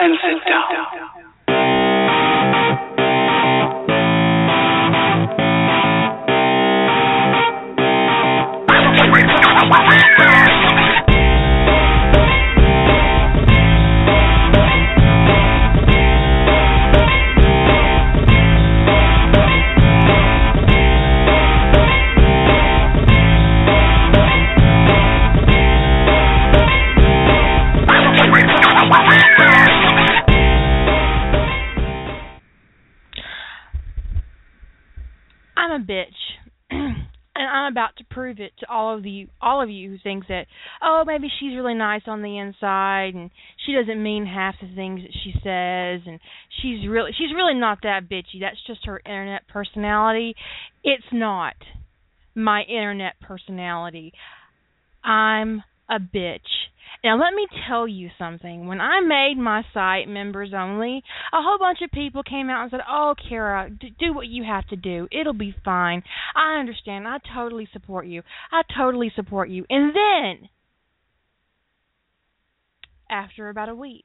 and sit down. About to prove it to all of you who think that, oh, maybe she's really nice on the inside and she doesn't mean half the things that she says and she's really not that bitchy. That's just her internet personality. It's not my internet personality. I'm a bitch. Now let me tell you something. When I made my site members only, a whole bunch of people came out and said, oh, Kara, do what you have to do. It'll be fine. I understand. I totally support you. And then, after about a week,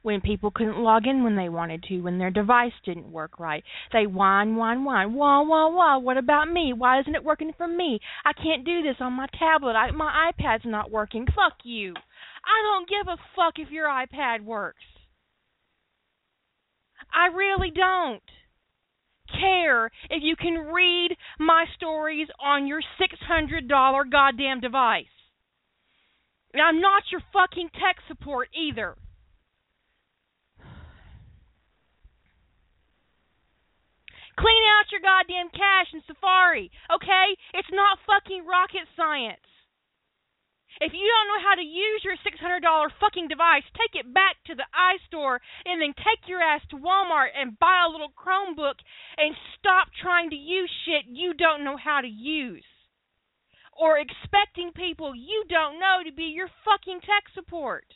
when people couldn't log in when they wanted to, when their device didn't work right, they whine, what about me? Why isn't it working for me? I can't do this on my tablet. My iPad's not working. Fuck you. I don't give a fuck if your iPad works. I really don't care if you can read my stories on your $600 goddamn device. And I'm not your fucking tech support either. Clean out your goddamn cache in Safari, okay? It's not fucking rocket science. If you don't know how to use your $600 fucking device, take it back to the iStore and then take your ass to Walmart and buy a little Chromebook and stop trying to use shit you don't know how to use. Or expecting people you don't know to be your fucking tech support.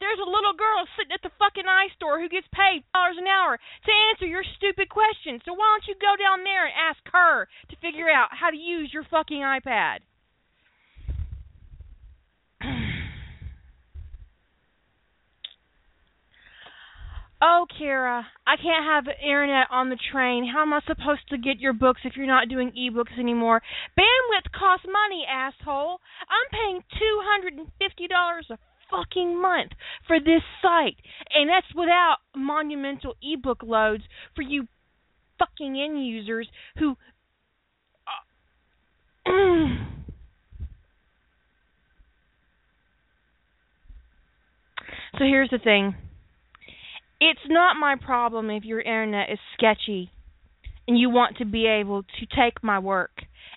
There's a little girl sitting at the fucking iStore who gets paid $5 an hour to answer your stupid questions. So why don't you go down there and ask her to figure out how to use your fucking iPad? Oh, Kara, I can't have internet on the train. How am I supposed to get your books if you're not doing ebooks anymore? Bandwidth costs money, asshole. I'm paying $250 a fucking month for this site, and that's without monumental ebook loads for you fucking end users who So here's the thing. It's not my problem if your internet is sketchy and you want to be able to take my work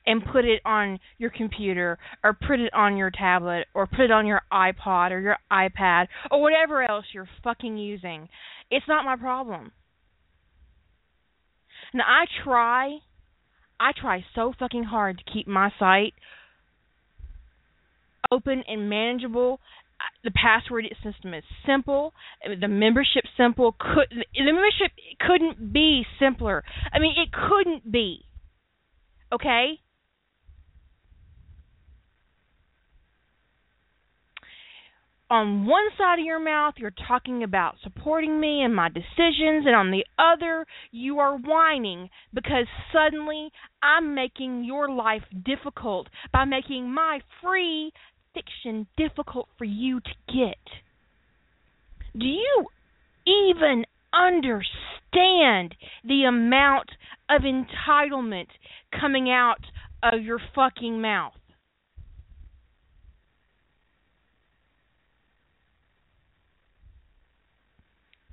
and put it on your computer or put it on your tablet or put it on your iPod or your iPad or whatever else you're fucking using. It's not my problem. Now, I try so fucking hard to keep my site open and manageable. The password system is simple. The membership simple. The membership couldn't be simpler. I mean, it couldn't be. Okay? On one side of your mouth, you're talking about supporting me and my decisions, and on the other, you are whining because suddenly I'm making your life difficult by making my free fiction difficult for you to get. Do you even understand the amount of entitlement coming out of your fucking mouth?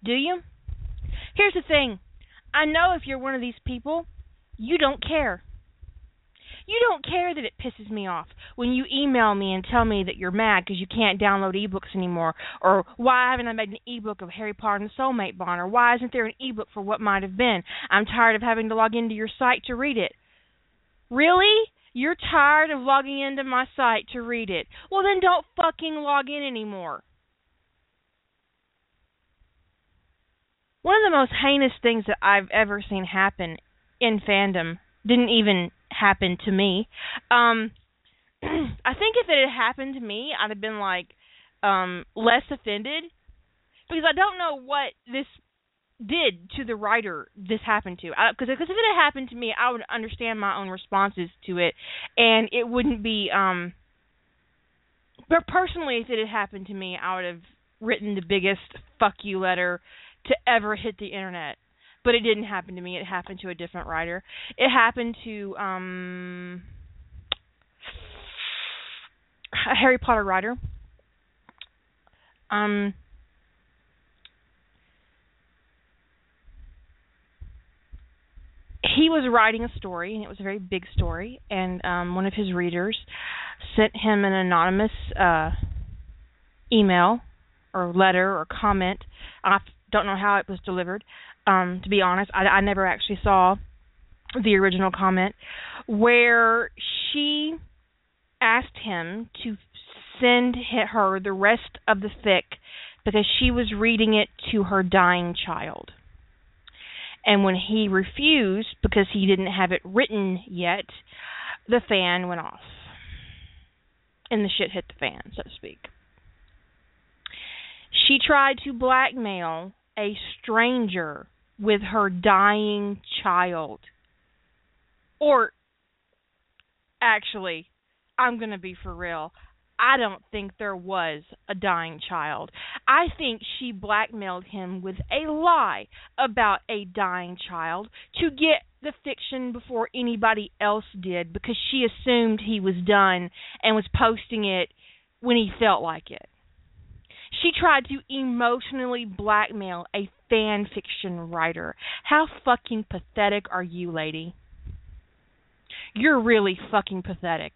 Do you? Here's the thing. I know if you're one of these people, you don't care. You don't care that it pisses me off when you email me and tell me that you're mad because you can't download ebooks anymore, or why haven't I made an ebook of Harry Potter and the Soulmate Bond, or why isn't there an ebook for What Might Have Been? I'm tired of having to log into your site to read it. Really? You're tired of logging into my site to read it? Well, then don't fucking log in anymore. One of the most heinous things that I've ever seen happen in fandom didn't even happened to me. I think if it had happened to me, I'd have been like, less offended, because I don't know what this did to the writer this happened to. Because if it had happened to me, I would understand my own responses to it, and it wouldn't be... But personally, if it had happened to me, I would have written the biggest fuck you letter to ever hit the internet. But it didn't happen to me. It happened to a different writer. It happened to a Harry Potter writer. He was writing a story, and it was a very big story, and one of his readers sent him an anonymous email or letter or comment. I don't know how it was delivered. To be honest, I never actually saw the original comment, where she asked him to send her the rest of the fic because she was reading it to her dying child. And when he refused, because he didn't have it written yet, the fan went off. And the shit hit the fan, so to speak. She tried to blackmail a stranger with her dying child. Or, actually, I'm going to be for real. I don't think there was a dying child. I think she blackmailed him with a lie about a dying child to get the fiction before anybody else did, because she assumed he was done and was posting it when he felt like it. She tried to emotionally blackmail a fan fiction writer. How fucking pathetic are you, lady? You're really fucking pathetic.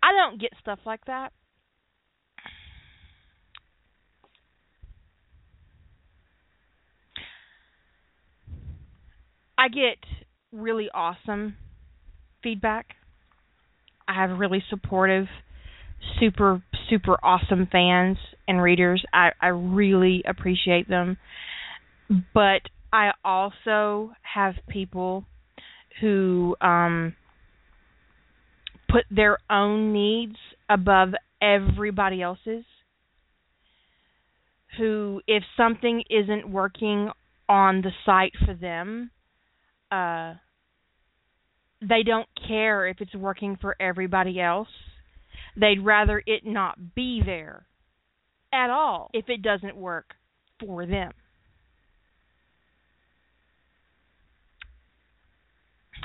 I don't get stuff like that. I get really awesome feedback. I have really supportive, super, super awesome fans and readers. I really appreciate them. But I also have people who... put their own needs above everybody else's, who, if something isn't working on the site for them, they don't care if it's working for everybody else. They'd rather it not be there at all if it doesn't work for them.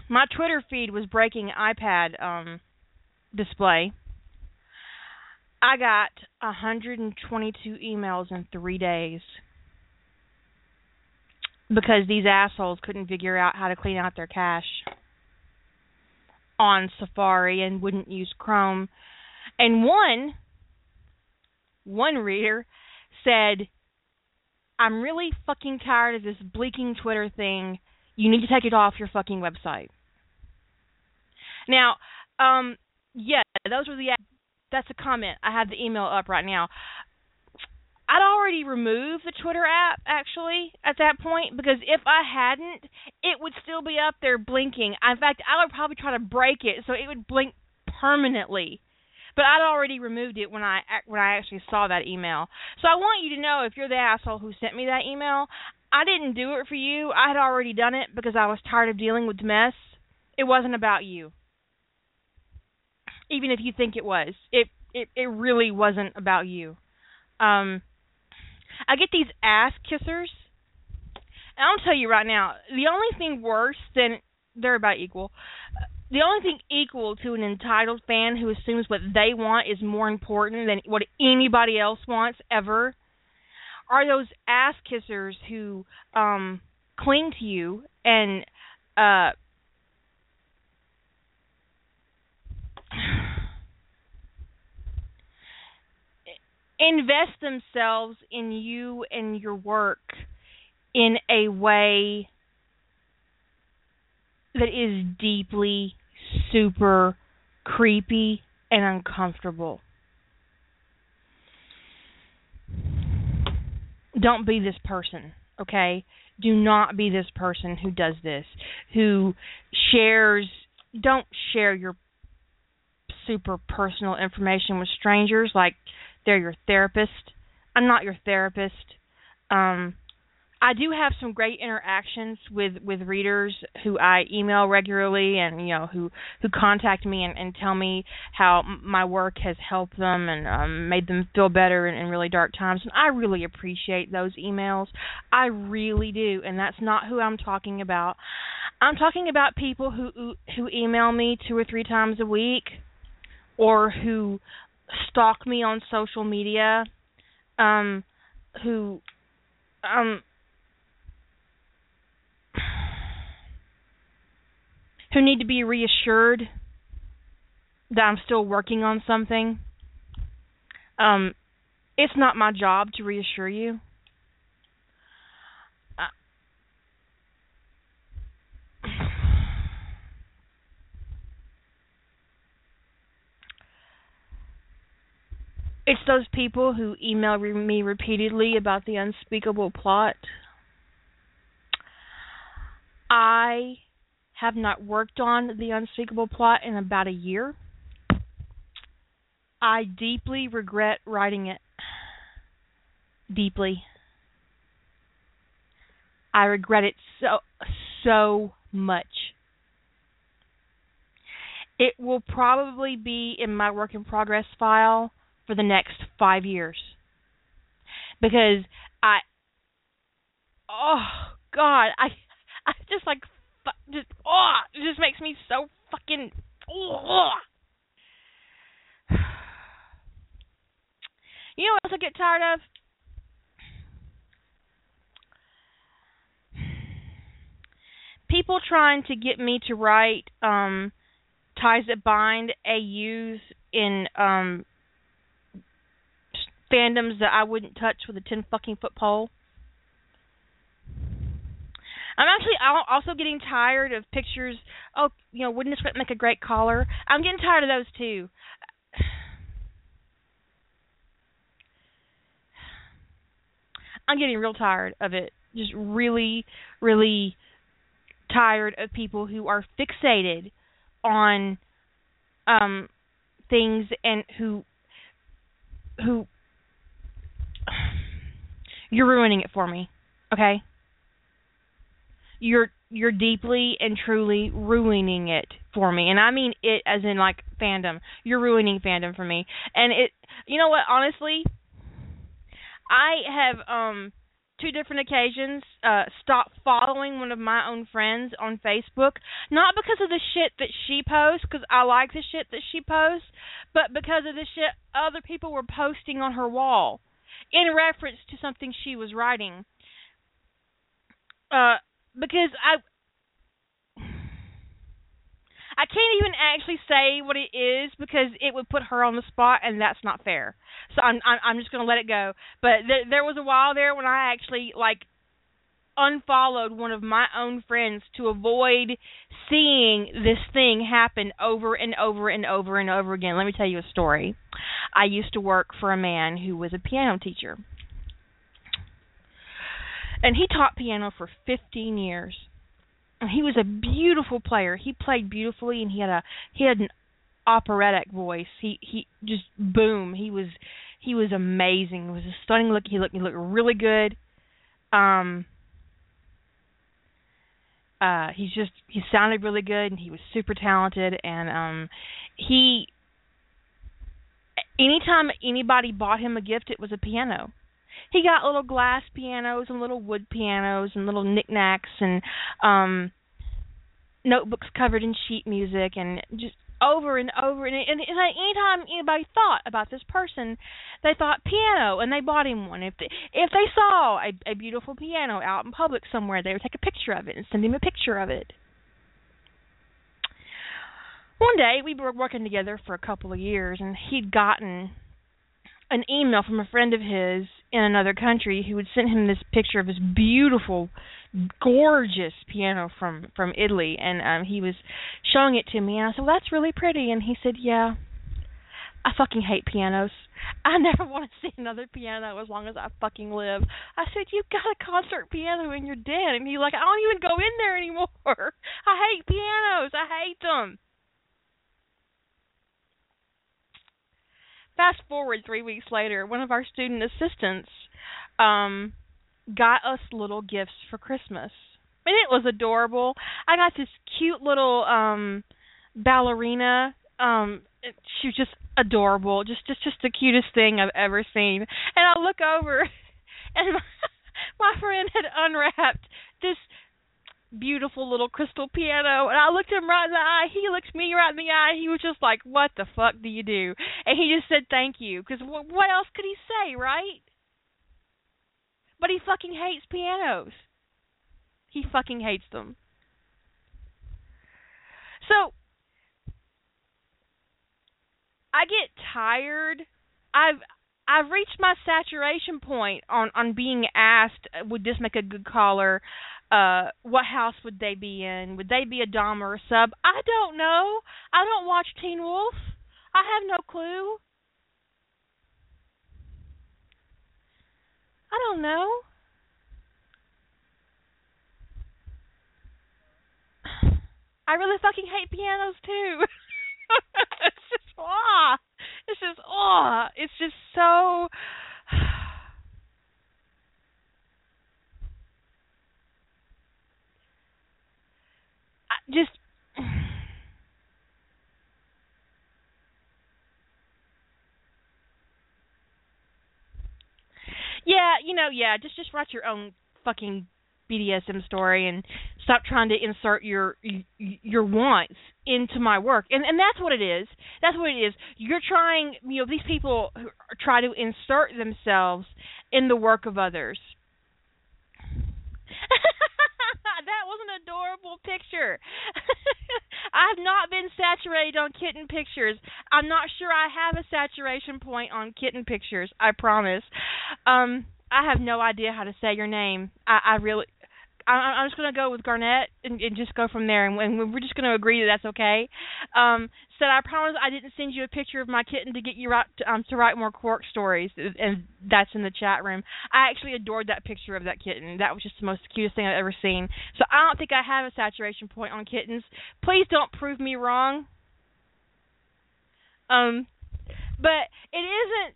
My Twitter feed was breaking iPad display. I got 122 emails in 3 days because these assholes couldn't figure out how to clean out their cache on Safari and wouldn't use Chrome. And one reader said, "I'm really fucking tired of this bleaking Twitter thing. You need to take it off your fucking website." Now, those were that's a comment. I have the email up right now. I'd already removed the Twitter app, actually, at that point, because if I hadn't, it would still be up there blinking. In fact, I would probably try to break it so it would blink permanently. But I'd already removed it when I actually saw that email. So I want you to know, if you're the asshole who sent me that email, I didn't do it for you. I had already done it because I was tired of dealing with the mess. It wasn't about you. Even if you think it was. It really wasn't about you. I get these ass kissers. And I'll tell you right now, the only thing worse than... They're about equal. The only thing equal to an entitled fan who assumes what they want is more important than what anybody else wants ever are those ass kissers who cling to you and invest themselves in you and your work in a way that is deeply, super creepy and uncomfortable. Don't be this person, okay? Do not be this person who does this, who shares don't share your super personal information with strangers like they're your therapist. I'm not your therapist. I do have some great interactions with readers who I email regularly and, you know, who contact me and tell me how my work has helped them and made them feel better in really dark times. And I really appreciate those emails. I really do. And that's not who I'm talking about. I'm talking about people who email me 2 or 3 times a week or who stalk me on social media, who need to be reassured that I'm still working on something. It's not my job to reassure you. It's those people who email me repeatedly about the unspeakable plot. I have not worked on the unspeakable plot in about a year. I deeply regret writing it. Deeply. I regret it so much. It will probably be in my work in progress file for the next 5 years. Because it just makes me so fucking, You know what else I get tired of? People trying to get me to write Ties That Bind AUs in fandoms that I wouldn't touch with a 10-fucking-foot pole. I'm actually also getting tired of pictures. Oh, you know, wouldn't this make a great collar? I'm getting tired of those too. I'm getting real tired of it. Just really, really tired of people who are fixated on things and who you're ruining it for me, okay? You're deeply and truly ruining it for me. And I mean it as in, like, fandom. You're ruining fandom for me. And it, you know what, honestly, I have, 2 different occasions, stopped following one of my own friends on Facebook. Not because of the shit that she posts, because I like the shit that she posts, but because of the shit other people were posting on her wall in reference to something she was writing. Because I can't even actually say what it is because it would put her on the spot, and that's not fair. So I'm just going to let it go. But there was a while there when I actually, like, unfollowed one of my own friends to avoid seeing this thing happen over and over and over and over again. Let me tell you a story. I used to work for a man who was a piano teacher. And he taught piano for 15 years. And he was a beautiful player. He played beautifully, and he had an operatic voice. He just boom. He was amazing. It was a stunning look. He looked really good. He sounded really good, and he was super talented. And anytime anybody bought him a gift, it was a piano. He got little glass pianos and little wood pianos and little knickknacks and notebooks covered in sheet music and just over and over. And anytime anybody thought about this person, they thought piano, and they bought him one. If they saw a beautiful piano out in public somewhere, they would take a picture of it and send him a picture of it. One day, we were working together for a couple of years, and he'd gotten an email from a friend of his in another country who had sent him this picture of this beautiful, gorgeous piano from Italy. And he was showing it to me, and I said, "Well, that's really pretty." And he said, "Yeah, I fucking hate pianos. I never want to see another piano as long as I fucking live." I said, "You've got a concert piano in your den." And he's like, "I don't even go in there anymore. I hate pianos. I hate them." Fast forward 3 weeks later, one of our student assistants got us little gifts for Christmas. And it was adorable. I got this cute little ballerina. She was just adorable, just the cutest thing I've ever seen. And I look over, and my friend had unwrapped this beautiful little crystal piano, and I looked him right in the eye. He looked me right in the eye. He was just like, "What the fuck do you do?" And he just said, "Thank you," because what else could he say, right? But he fucking hates pianos. He fucking hates them. So I get tired. I've reached my saturation point on being asked, would this make a good caller? What house would they be in? Would they be a dom or a sub? I don't know. I don't watch Teen Wolf. I have no clue. I don't know. I really fucking hate pianos too. It's just so. Just write your own fucking BDSM story and stop trying to insert your wants into my work. And that's what it is. That's what it is. You're trying, these people try to insert themselves in the work of others. That was an adorable picture. I have not been saturated on kitten pictures. I'm not sure I have a saturation point on kitten pictures, I promise. I have no idea how to say your name. I'm just going to go with Garnett and just go from there, and we're just going to agree that that's okay. Said, I promise I didn't send you a picture of my kitten to get you to write more Quark stories, and that's in the chat room. I actually adored that picture of that kitten. That was just the most cutest thing I've ever seen. So I don't think I have a saturation point on kittens. Please don't prove me wrong. But it isn't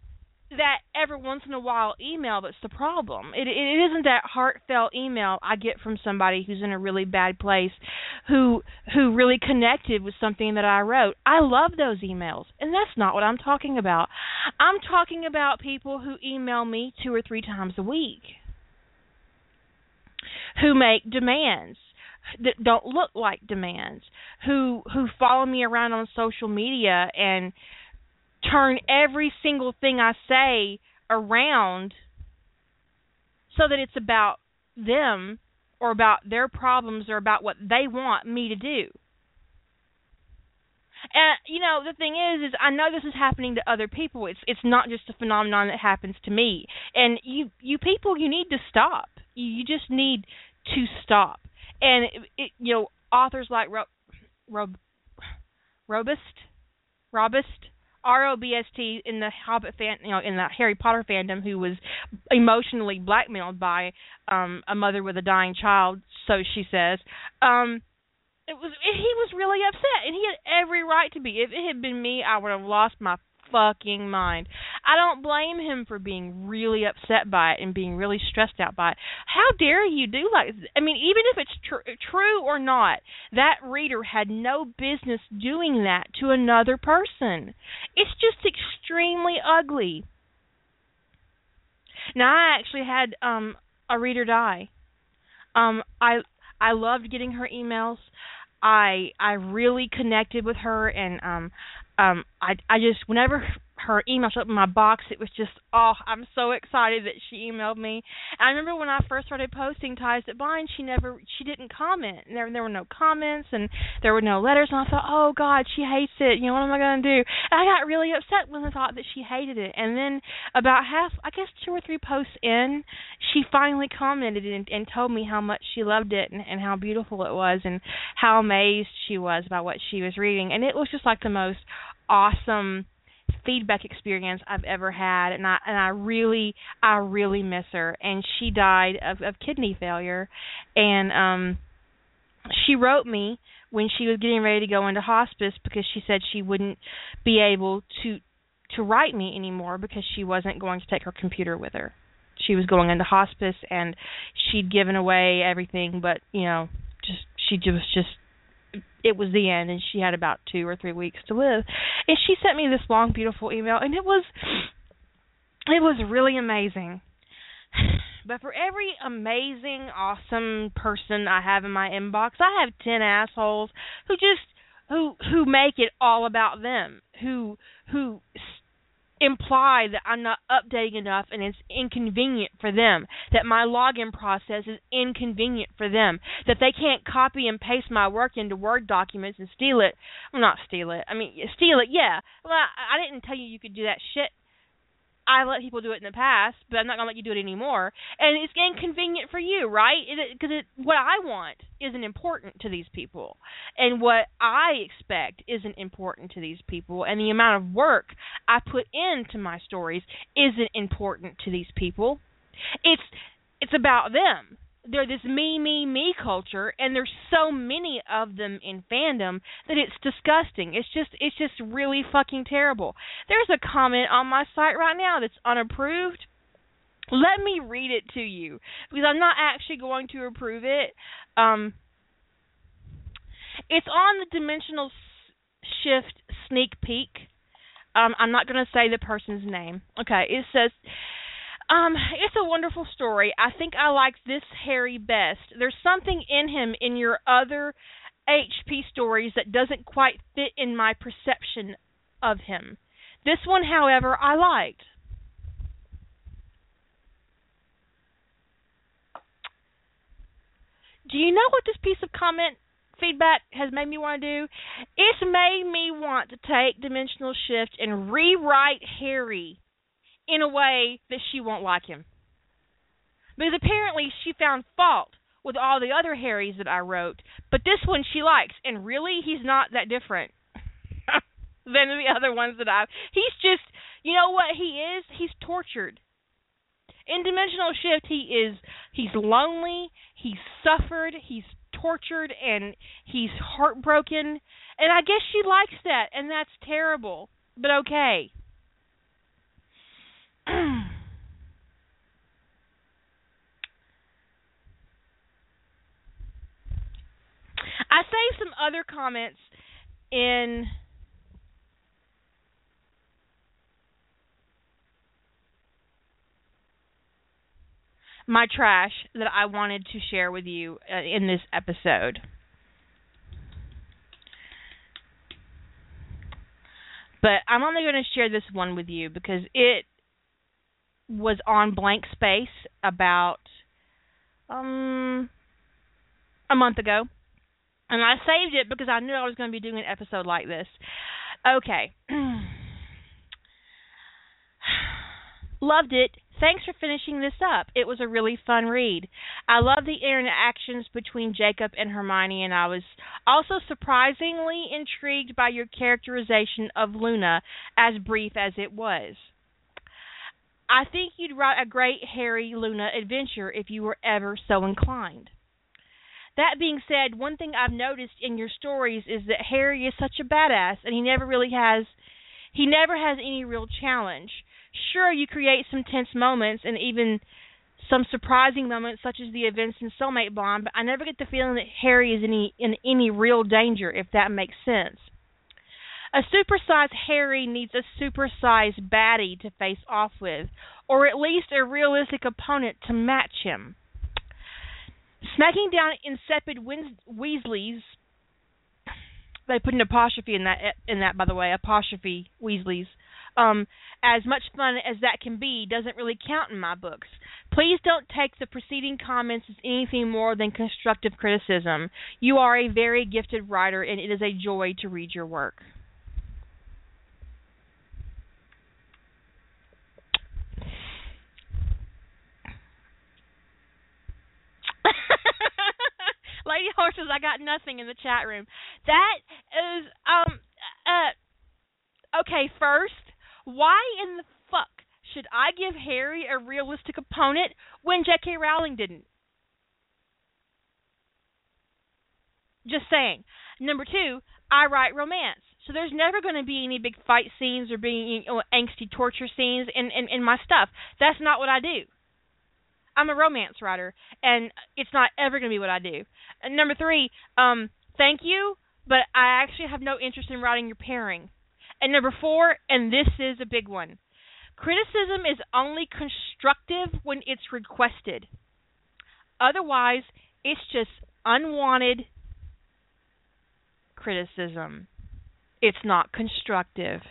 that every once in a while email that's the problem. It isn't that heartfelt email I get from somebody who's in a really bad place, who really connected with something that I wrote. I love those emails, and that's not what I'm talking about. I'm talking about people who email me 2 or 3 times a week, who make demands that don't look like demands, who follow me around on social media and turn every single thing I say around so that it's about them or about their problems or about what they want me to do. And, the thing is I know this is happening to other people. It's not just a phenomenon that happens to me. And you people, you need to stop. You just need to stop. And, authors like Robist, ROBST in the Hobbit in the Harry Potter fandom, who was emotionally blackmailed by a mother with a dying child, so she says. He was really upset, and he had every right to be. If it had been me, I would have lost my fucking mind. I don't blame him for being really upset by it and being really stressed out by it. How dare you do like this? Even if it's true or not, that reader had no business doing that to another person. It's just extremely ugly. Now, I actually had a reader die. I loved getting her emails. I really connected with her, and I just, whenever her email showed up in my box, it was just, oh, I'm so excited that she emailed me. And I remember when I first started posting Ties That Bind, she didn't comment. And there were no comments, and there were no letters, and I thought, oh, God, she hates it. What am I going to do? And I got really upset when I thought that she hated it. And then about 2 or 3 posts in, she finally commented and told me how much she loved it and how beautiful it was and how amazed she was by what she was reading. And it was just like the most awesome feedback experience I've ever had, and I really miss her. And she died of kidney failure, and she wrote me when she was getting ready to go into hospice because she said she wouldn't be able to to write me anymore because she wasn't going to take her computer with her. She was going into hospice, and she'd given away everything, but, you know, it was the end, and she had about 2 or 3 weeks to live. And she sent me this long, beautiful email, and it was really amazing. But for every amazing, awesome person I have in my inbox, I have 10 assholes who make it all about them, who imply that I'm not updating enough and it's inconvenient for them, that my login process is inconvenient for them, that they can't copy and paste my work into Word documents and steal it. Well, not steal it. I mean, steal it, yeah. Well, I didn't tell you could do that shit. I let people do it in the past, but I'm not going to let you do it anymore. And it's inconvenient for you, right? Because what I want isn't important to these people. And what I expect isn't important to these people. And the amount of work I put into my stories isn't important to these people. It's about them. They're this me, me, me culture, and there's so many of them in fandom that it's disgusting. It's just really fucking terrible. There's a comment on my site right now that's unapproved. Let me read it to you, because I'm not actually going to approve it. It's on the Dimensional Shift sneak peek. I'm not going to say the person's name. Okay, it says... It's a wonderful story. I think I like this Harry best. There's something in him in your other HP stories that doesn't quite fit in my perception of him. This one, however, I liked. Do you know what this piece of comment feedback has made me want to do? It's made me want to take Dimensional Shift and rewrite Harry in a way that she won't like him. Because apparently she found fault with all the other Harrys that I wrote, but this one she likes, and really he's not that different than the other ones that I've... He's just... You know what he is? He's tortured. In Dimensional Shift, he's lonely, he's suffered, he's tortured, and he's heartbroken, and I guess she likes that, and that's terrible, but okay. I saved some other comments in my trash that I wanted to share with you in this episode. But I'm only going to share this one with you because it was on Blank Space about a month ago. And I saved it because I knew I was going to be doing an episode like this. Okay. Loved it. Thanks for finishing this up. It was a really fun read. I love the interactions between Jacob and Hermione, and I was also surprisingly intrigued by your characterization of Luna, as brief as it was. I think you'd write a great Harry-Luna adventure if you were ever so inclined. That being said, one thing I've noticed in your stories is that Harry is such a badass, and he never has any real challenge. Sure, you create some tense moments and even some surprising moments, such as the events in Soulmate Bond, but I never get the feeling that Harry is in any real danger, if that makes sense. A supersized Harry needs a supersized baddie to face off with, or at least a realistic opponent to match him. Smacking down insipid Weasleys, they put an apostrophe in that, by the way, apostrophe Weasleys, as much fun as that can be, doesn't really count in my books. Please don't take the preceding comments as anything more than constructive criticism. You are a very gifted writer, and it is a joy to read your work. Lady Horses, I got nothing in the chat room. That is, okay, first, why in the fuck should I give Harry a realistic opponent when J.K. Rowling didn't? Just saying. Number 2, I write romance. So there's never going to be any big fight scenes or being angsty torture scenes in my stuff. That's not what I do. I'm a romance writer, and it's not ever going to be what I do. And number three, thank you, but I actually have no interest in writing your pairing. And number four, and this is a big one, criticism is only constructive when it's requested. Otherwise, it's just unwanted criticism. It's not constructive.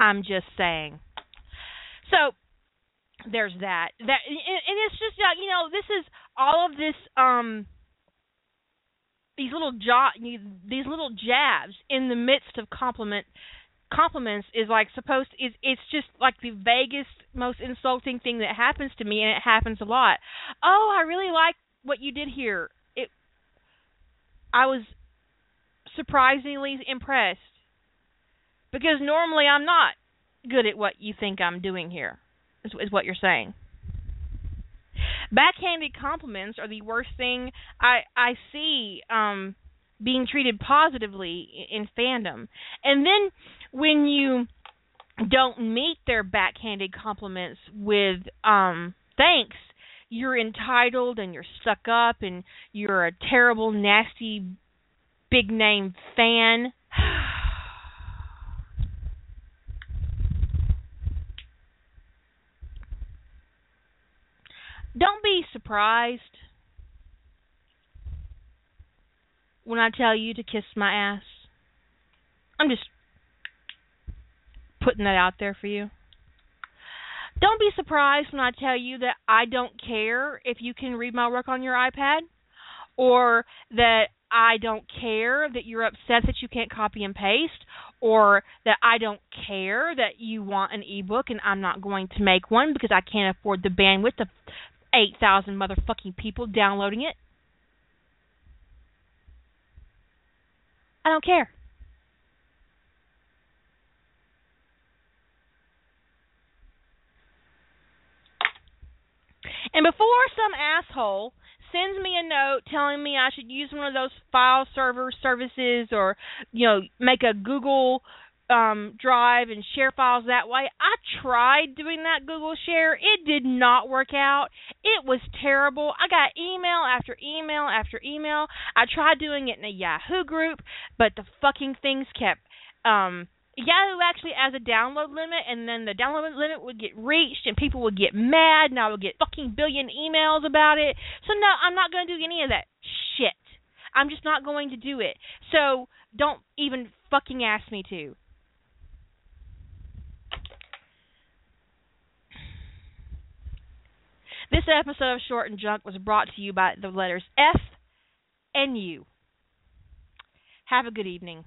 I'm just saying. So there's that. And it's just this is all of this these little jabs in the midst of compliments is like it's just like the vaguest, most insulting thing that happens to me, and it happens a lot. Oh, I really like what you did here. I was surprisingly impressed, because normally I'm not good at what you think I'm doing here, is what you're saying. Backhanded compliments are the worst thing I see being treated positively in fandom. And then when you don't meet their backhanded compliments with thanks, you're entitled and you're stuck up and you're a terrible, nasty, big-name fan. Don't be surprised when I tell you to kiss my ass. I'm just putting that out there for you. Don't be surprised when I tell you that I don't care if you can read my work on your iPad, or that I don't care that you're upset that you can't copy and paste, or that I don't care that you want an ebook and I'm not going to make one because I can't afford the bandwidth of 8,000 motherfucking people downloading it. I don't care. And before some asshole sends me a note telling me I should use one of those file server services, or make a Google Drive and share files that way, I tried doing that Google Share. It did not work out. It was terrible. I got email after email after email. I tried doing it in a Yahoo group, but the fucking things kept... Yahoo actually has a download limit, and then the download limit would get reached, and people would get mad, and I would get fucking billion emails about it. So no, I'm not going to do any of that shit. I'm just not going to do it. So don't even fucking ask me to. This episode of Short and Junk was brought to you by the letters F and U. Have a good evening.